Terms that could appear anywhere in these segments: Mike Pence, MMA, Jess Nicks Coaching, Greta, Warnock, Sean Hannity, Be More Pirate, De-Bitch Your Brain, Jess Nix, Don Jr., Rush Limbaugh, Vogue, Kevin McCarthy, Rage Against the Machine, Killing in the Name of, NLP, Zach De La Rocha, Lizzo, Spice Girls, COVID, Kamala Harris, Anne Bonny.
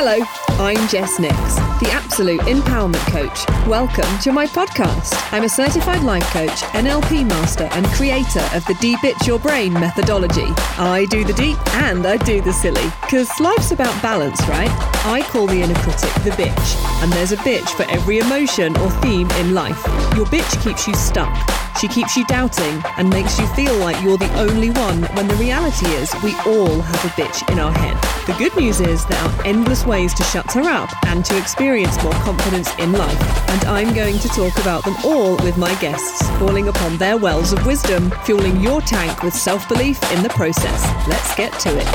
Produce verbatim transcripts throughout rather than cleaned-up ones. Hello, I'm Jess Nix, the absolute empowerment coach. Welcome to my podcast. I'm a certified life coach, N L P master and creator of the De-Bitch Your Brain methodology. I do the deep and I do the silly, because life's about balance, right? I call the inner critic the bitch, and there's a bitch for every emotion or theme in life. Your bitch keeps you stuck. She keeps you doubting and makes you feel like you're the only one, when the reality is we all have a bitch in our head. The good news is there are endless ways to shut her up and to experience more confidence in life. And I'm going to talk about them all with my guests, falling upon their wells of wisdom, fueling your tank with self-belief in the process. Let's get to it.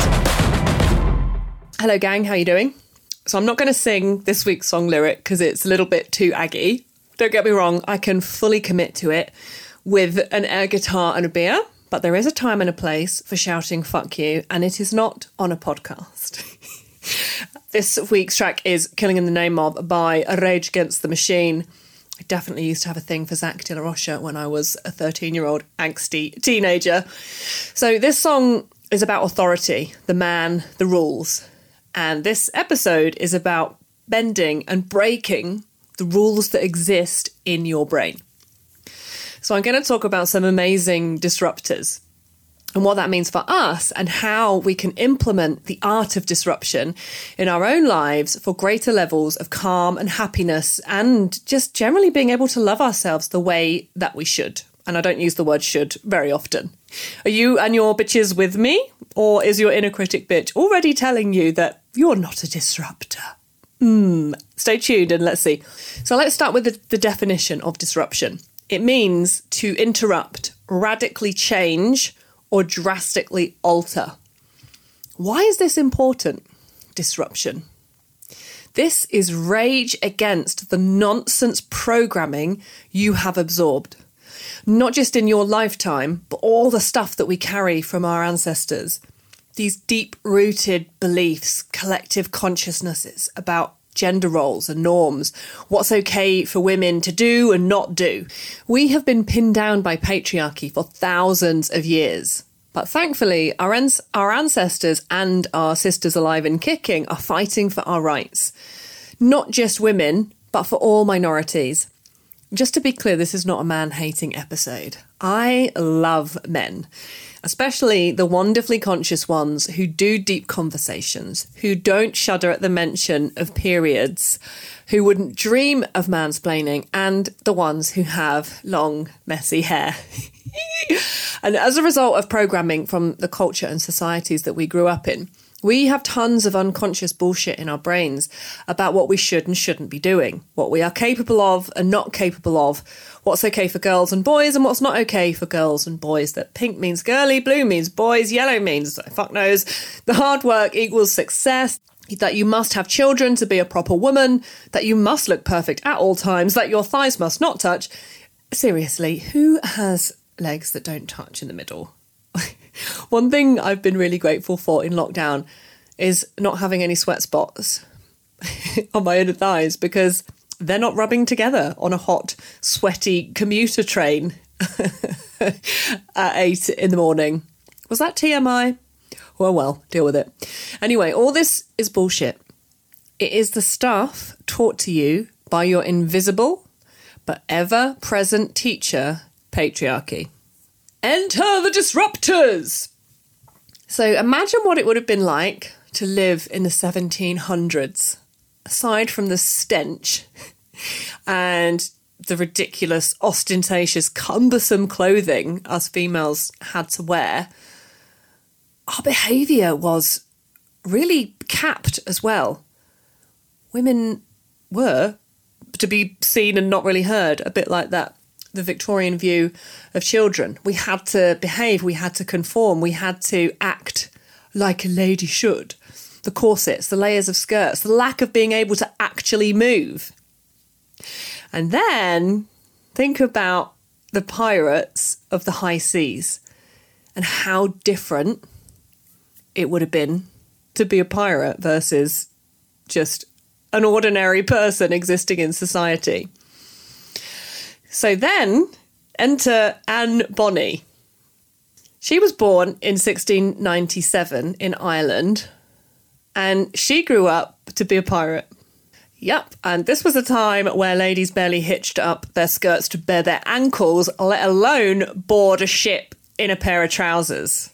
Hello, gang. How you doing? So I'm not going to sing this week's song lyric because it's a little bit too aggy. Don't get me wrong. I can fully commit to it with an air guitar and a beer, but there is a time and a place for shouting fuck you, and it is not on a podcast. This week's track is Killing in the Name of by Rage Against the Machine. I definitely used to have a thing for Zach De La Rocha when I was a thirteen-year-old angsty teenager. So this song is about authority, the man, the rules, and this episode is about bending and breaking the rules that exist in your brain. So I'm going to talk about some amazing disruptors and what that means for us and how we can implement the art of disruption in our own lives for greater levels of calm and happiness and just generally being able to love ourselves the way that we should. And I don't use the word should very often. Are you and your bitches with me? Or is your inner critic bitch already telling you that you're not a disruptor? Mm, stay tuned and let's see. So let's start with the, the definition of disruption. It means to interrupt, radically change, or drastically alter. Why is this important? Disruption. This is rage against the nonsense programming you have absorbed, not just in your lifetime, but all the stuff that we carry from our ancestors. These deep-rooted beliefs, collective consciousnesses about gender roles and norms, what's okay for women to do and not do. We have been pinned down by patriarchy for thousands of years. But thankfully, our, ans- our ancestors and our sisters alive and kicking are fighting for our rights. Not just women, but for all minorities. Just to be clear, this is not a man-hating episode. I love men, especially the wonderfully conscious ones who do deep conversations, who don't shudder at the mention of periods, who wouldn't dream of mansplaining, and the ones who have long, messy hair. And as a result of programming from the culture and societies that we grew up in, we have tons of unconscious bullshit in our brains about what we should and shouldn't be doing, what we are capable of and not capable of, what's okay for girls and boys and what's not okay for girls and boys, that pink means girly, blue means boys, yellow means fuck knows, the hard work equals success, that you must have children to be a proper woman, that you must look perfect at all times, that your thighs must not touch. Seriously, who has legs that don't touch in the middle? One thing I've been really grateful for in lockdown is not having any sweat spots on my inner thighs, because they're not rubbing together on a hot, sweaty commuter train at eight in the morning. Was that T M I? Well, well, deal with it. Anyway, all this is bullshit. It is the stuff taught to you by your invisible but ever-present teacher, patriarchy. Enter the disruptors! So imagine what it would have been like to live in the seventeen hundreds, aside from the stench and the ridiculous, ostentatious, cumbersome clothing us females had to wear. Our behaviour was really capped as well. Women were to be seen and not really heard, a bit like that. The Victorian view of children. We had to behave, we had to conform, we had to act like a lady should. The corsets, the layers of skirts, the lack of being able to actually move. And then think about the pirates of the high seas and how different it would have been to be a pirate versus just an ordinary person existing in society. So then, enter Anne Bonny. She was born in sixteen ninety-seven in Ireland, and she grew up to be a pirate. Yep, and this was a time where ladies barely hitched up their skirts to bare their ankles, let alone board a ship in a pair of trousers.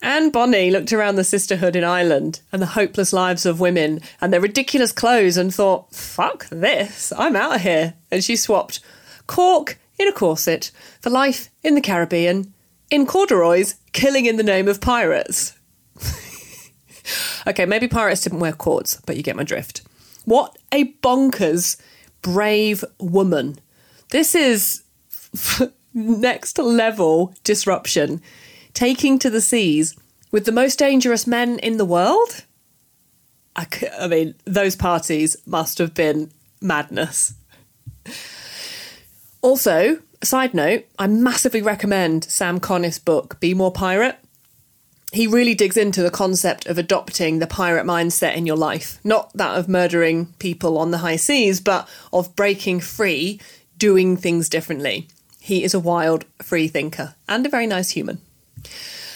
Anne Bonny looked around the sisterhood in Ireland and the hopeless lives of women and their ridiculous clothes and thought, fuck this, I'm out of here. And she swapped Cork in a corset for life in the Caribbean, in corduroys, killing in the name of pirates. Okay, maybe pirates didn't wear cords, but you get my drift. What a bonkers, brave woman. This is next level disruption. Taking to the seas with the most dangerous men in the world? I, I mean, those parties must have been madness. Also, side note, I massively recommend Sam Conniff's book, Be More Pirate. He really digs into the concept of adopting the pirate mindset in your life. Not that of murdering people on the high seas, but of breaking free, doing things differently. He is a wild free thinker and a very nice human.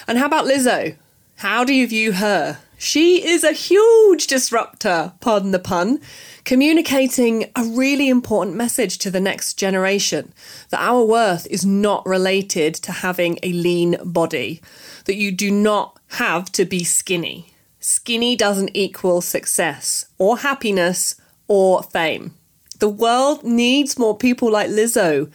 And how about Lizzo? How do you view her? She is a huge disruptor, pardon the pun, communicating a really important message to the next generation that our worth is not related to having a lean body, that you do not have to be skinny. Skinny doesn't equal success or happiness or fame. The world needs more people like Lizzo.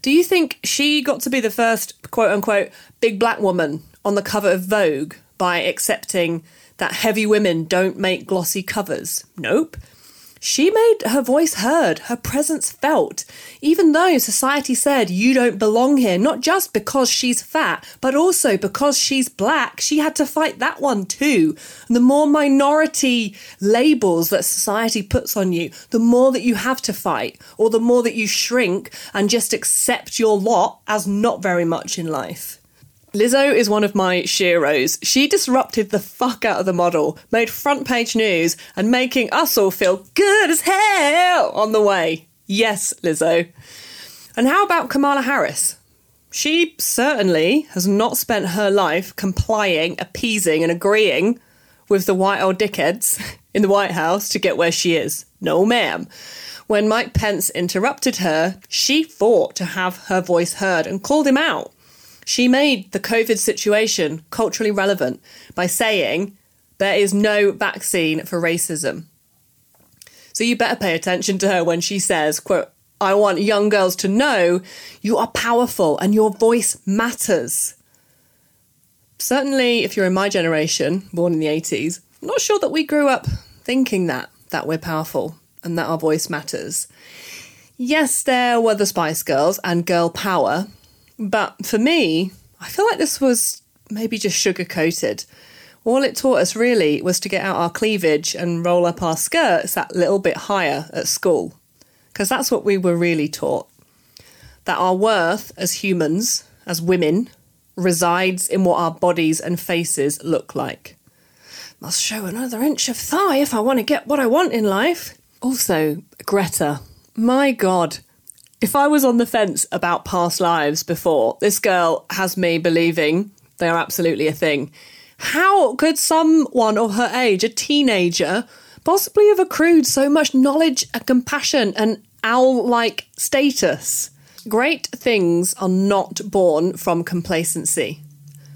Do you think she got to be the first, quote unquote, big black woman on the cover of Vogue by accepting that heavy women don't make glossy covers? Nope. She made her voice heard, her presence felt, even though society said you don't belong here, not just because she's fat, but also because she's black. She had to fight that one too. And the more minority labels that society puts on you, the more that you have to fight, or the more that you shrink and just accept your lot as not very much in life. Lizzo is one of my sheroes. She disrupted the fuck out of the model, made front page news, and making us all feel good as hell on the way. Yes, Lizzo. And how about Kamala Harris? She certainly has not spent her life complying, appeasing, and agreeing with the white old dickheads in the White House to get where she is. No, ma'am. When Mike Pence interrupted her, she fought to have her voice heard and called him out. She made the COVID situation culturally relevant by saying there is no vaccine for racism. So you better pay attention to her when she says, quote, I want young girls to know you are powerful and your voice matters. Certainly, if you're in my generation, born in the eighties, I'm not sure that we grew up thinking that, that we're powerful and that our voice matters. Yes, there were the Spice Girls and girl power. But for me, I feel like this was maybe just sugar-coated. All it taught us really was to get out our cleavage and roll up our skirts that little bit higher at school. Because that's what we were really taught. That our worth as humans, as women, resides in what our bodies and faces look like. Must show another inch of thigh if I want to get what I want in life. Also, Greta. My God. If I was on the fence about past lives before, this girl has me believing they are absolutely a thing. How could someone of her age, a teenager, possibly have accrued so much knowledge and compassion and owl-like status? Great things are not born from complacency.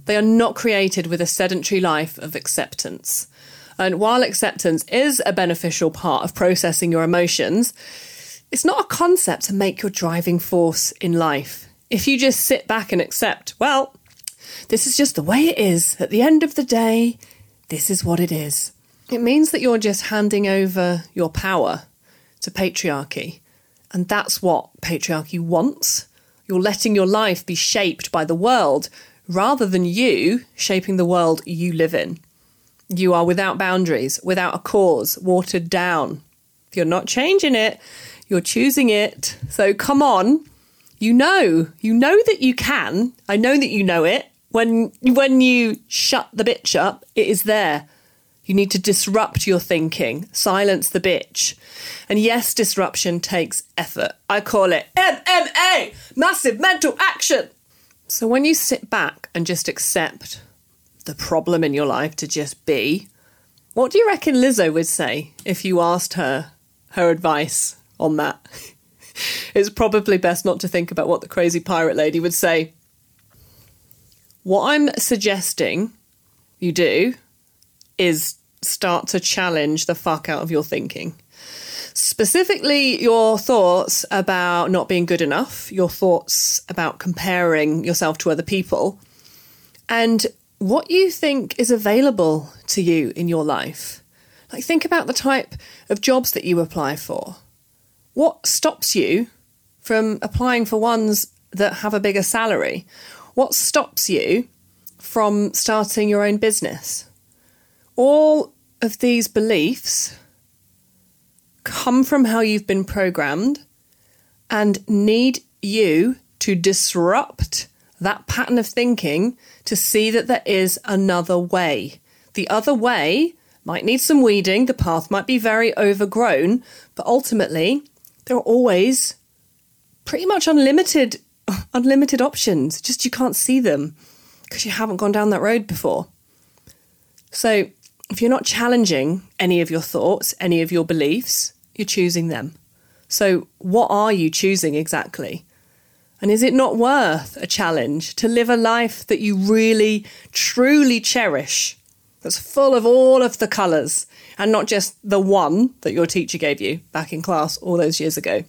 They are not created with a sedentary life of acceptance. And while acceptance is a beneficial part of processing your emotions, it's not a concept to make your driving force in life. If you just sit back and accept, well, this is just the way it is. At the end of the day, this is what it is. It means that you're just handing over your power to patriarchy. And that's what patriarchy wants. You're letting your life be shaped by the world rather than you shaping the world you live in. You are without boundaries, without a cause, watered down. If you're not changing it, you're choosing it. So come on, you know, you know that you can. I know that you know it. When when you shut the bitch up, it is there. You need to disrupt your thinking, silence the bitch. And yes, disruption takes effort. I call it M M A, massive mental action. So when you sit back and just accept the problem in your life to just be, What do you reckon Lizzo would say if you asked her her advice on that? It's probably best not to think about what the crazy pirate lady would say. What I'm suggesting you do is start to challenge the fuck out of your thinking. Specifically, your thoughts about not being good enough, your thoughts about comparing yourself to other people, and what you think is available to you in your life. Like, think about the type of jobs that you apply for. What stops you from applying for ones that have a bigger salary? What stops you from starting your own business? All of these beliefs come from how you've been programmed and need you to disrupt that pattern of thinking to see that there is another way. The other way might need some weeding, the path might be very overgrown, but ultimately there are always pretty much unlimited, unlimited options. Just you can't see them because you haven't gone down that road before. So if you're not challenging any of your thoughts, any of your beliefs, you're choosing them. So what are you choosing exactly? And is it not worth a challenge to live a life that you really, truly cherish, that's full of all of the colours and not just the one that your teacher gave you back in class all those years ago?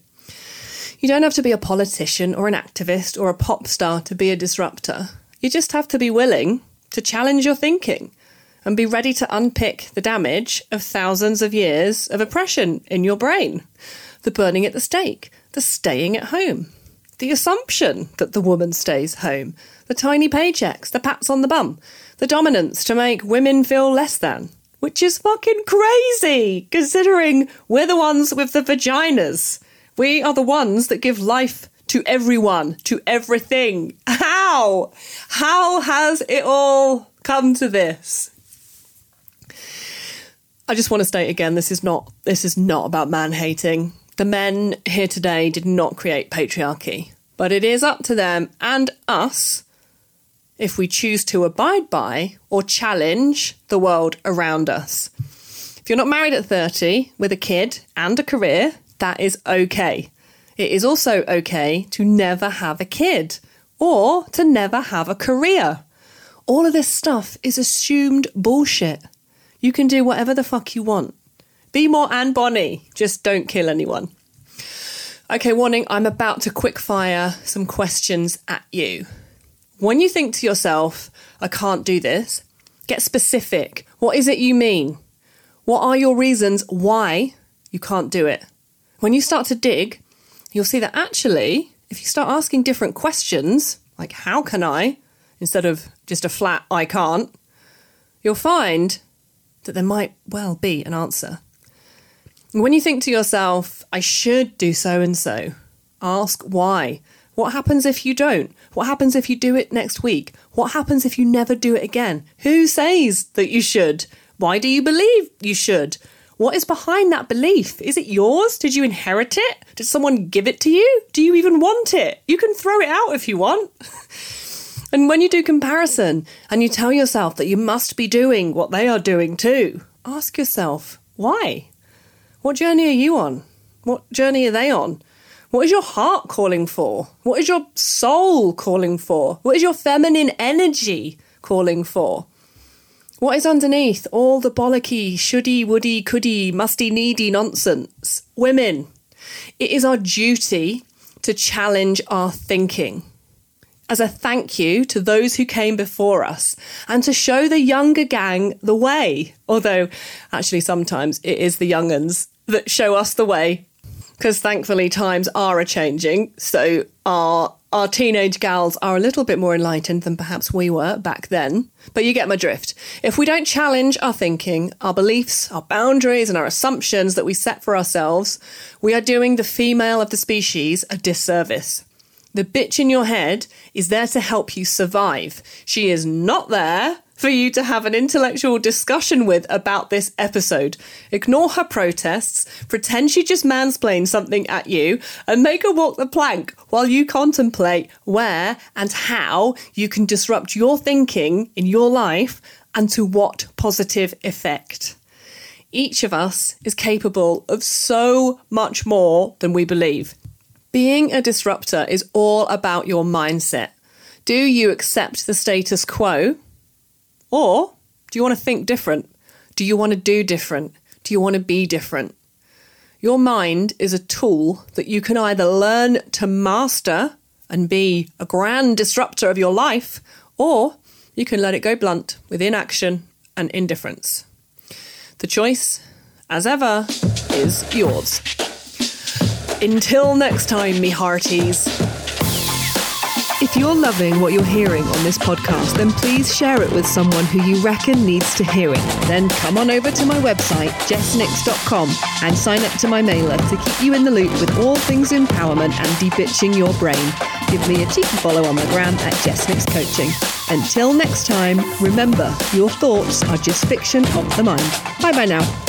You don't have to be a politician or an activist or a pop star to be a disruptor. You just have to be willing to challenge your thinking and be ready to unpick the damage of thousands of years of oppression in your brain, the burning at the stake, the staying at home, the assumption that the woman stays home, the tiny paychecks, the pats on the bum, the dominance to make women feel less than, which is fucking crazy, considering we're the ones with the vaginas. We are the ones that give life to everyone, to everything. How? How has it all come to this? I just want to state again, this is not this is not about man-hating. The men here today did not create patriarchy, but it is up to them and us if we choose to abide by or challenge the world around us. If you're not married at thirty with a kid and a career, that is okay. It is also okay to never have a kid or to never have a career. All of this stuff is assumed bullshit. You can do whatever the fuck you want. Be more Anne Bonny. Just don't kill anyone. Okay, warning, I'm about to quickfire some questions at you. When you think to yourself, I can't do this, get specific. What is it you mean? What are your reasons why you can't do it? When you start to dig, you'll see that actually, if you start asking different questions, like how can I, instead of just a flat I can't, you'll find that there might well be an answer. When you think to yourself, I should do so and so, ask why. What happens if you don't? What happens if you do it next week? What happens if you never do it again? Who says that you should? Why do you believe you should? What is behind that belief? Is it yours? Did you inherit it? Did someone give it to you? Do you even want it? You can throw it out if you want. And when you do comparison and you tell yourself that you must be doing what they are doing too, ask yourself, why? What journey are you on? What journey are they on? What is your heart calling for? What is your soul calling for? What is your feminine energy calling for? What is underneath all the bollocky, shouldy, woody, couldy, musty, needy nonsense? Women, it is our duty to challenge our thinking, as a thank you to those who came before us and to show the younger gang the way. Although, actually, sometimes it is the young uns that show us the way, because thankfully times are a-changing. So our, our teenage gals are a little bit more enlightened than perhaps we were back then. But you get my drift. If we don't challenge our thinking, our beliefs, our boundaries and our assumptions that we set for ourselves, we are doing the female of the species a disservice. The bitch in your head is there to help you survive. She is not there for you to have an intellectual discussion with about this episode. Ignore her protests, pretend she just mansplained something at you, and make her walk the plank while you contemplate where and how you can disrupt your thinking in your life and to what positive effect. each of us is capable of so much more than we believe. Being a disruptor is all about your mindset. Do you accept the status quo? Or do you want to think different? Do you want to do different? Do you want to be different? Your mind is a tool that you can either learn to master and be a grand disruptor of your life, or you can let it go blunt with inaction and indifference. The choice, as ever, is yours. Until next time, me hearties. If you're loving what you're hearing on this podcast, then please share it with someone who you reckon needs to hear it. Then come on over to my website, jess nix dot com, and sign up to my mailer to keep you in the loop with all things empowerment and de-bitching your brain. Give me a cheeky follow on the gram at Jess Nicks Coaching. Until next time, remember, your thoughts are just fiction of the mind. Bye bye now.